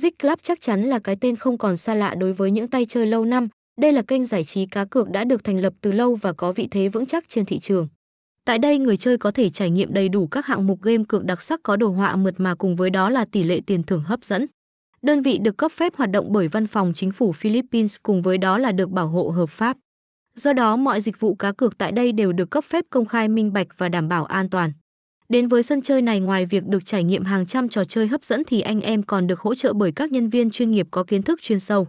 Zik Club chắc chắn là cái tên không còn xa lạ đối với những tay chơi lâu năm. Đây là kênh giải trí cá cược đã được thành lập từ lâu và có vị thế vững chắc trên thị trường. Tại đây, người chơi có thể trải nghiệm đầy đủ các hạng mục game cược đặc sắc có đồ họa mượt mà cùng với đó là tỷ lệ tiền thưởng hấp dẫn. Đơn vị được cấp phép hoạt động bởi Văn phòng Chính phủ Philippines cùng với đó là được bảo hộ hợp pháp. Do đó, mọi dịch vụ cá cược tại đây đều được cấp phép công khai minh bạch và đảm bảo an toàn. Đến với sân chơi này, ngoài việc được trải nghiệm hàng trăm trò chơi hấp dẫn thì anh em còn được hỗ trợ bởi các nhân viên chuyên nghiệp có kiến thức chuyên sâu.